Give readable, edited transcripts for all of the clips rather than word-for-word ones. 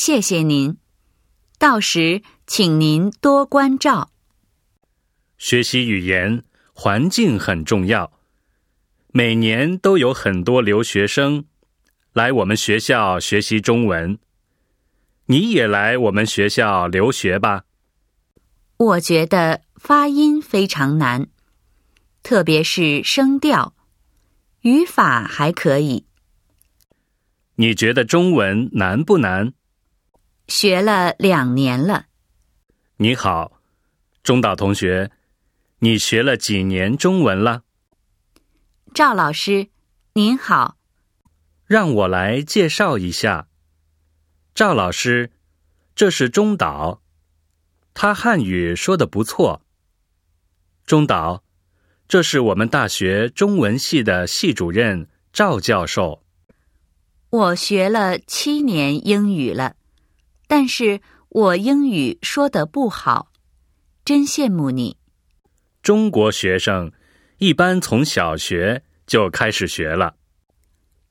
谢谢您。到时请您多关照。学习语言，环境很重要。每年都有很多留学生来我们学校学习中文。你也来我们学校留学吧。我觉得发音非常难，特别是声调，语法还可以。你觉得中文难不难？学了2年了。你好，中岛同学，你学了几年中文了？赵老师，您好。让我来介绍一下。赵老师，这是中岛，他汉语说得不错。中岛，这是我们大学中文系的系主任赵教授。我学了7年英语了，但是我英语说得不好，真羡慕你。中国学生一般从小学就开始学了，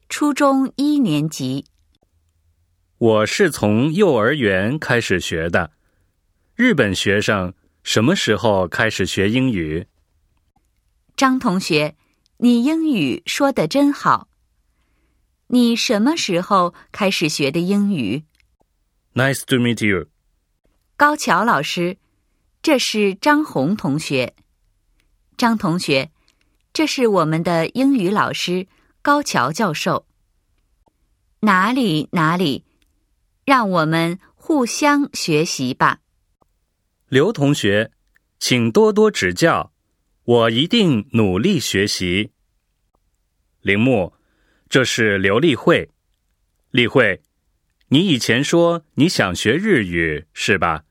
初中1年级。我是从幼儿园开始学的。日本学生什么时候开始学英语？张同学，你英语说得真好。你什么时候开始学的英语？ Nice to meet you。 高桥老师，这是张红同学。张同学，这是我们的英语老师高桥教授。哪里哪里，让我们互相学习吧。刘同学，请多多指教，我一定努力学习。铃木，这是刘丽慧。丽慧，你以前说你想学日语是吧？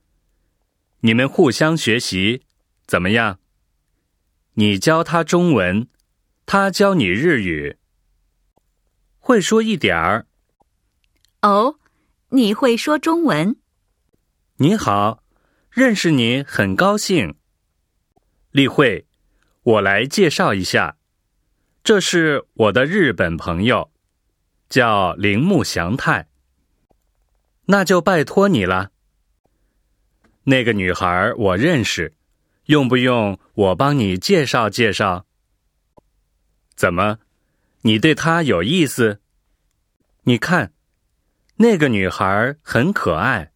你们互相学习怎么样？你教他中文，他教你日语。会说一点儿。哦，你会说中文？你好，认识你很高兴。丽慧，我来介绍一下。这是我的日本朋友，叫铃木祥太。那就拜托你了。那个女孩我认识，用不用我帮你介绍介绍？怎么，你对她有意思？你看，那个女孩很可爱。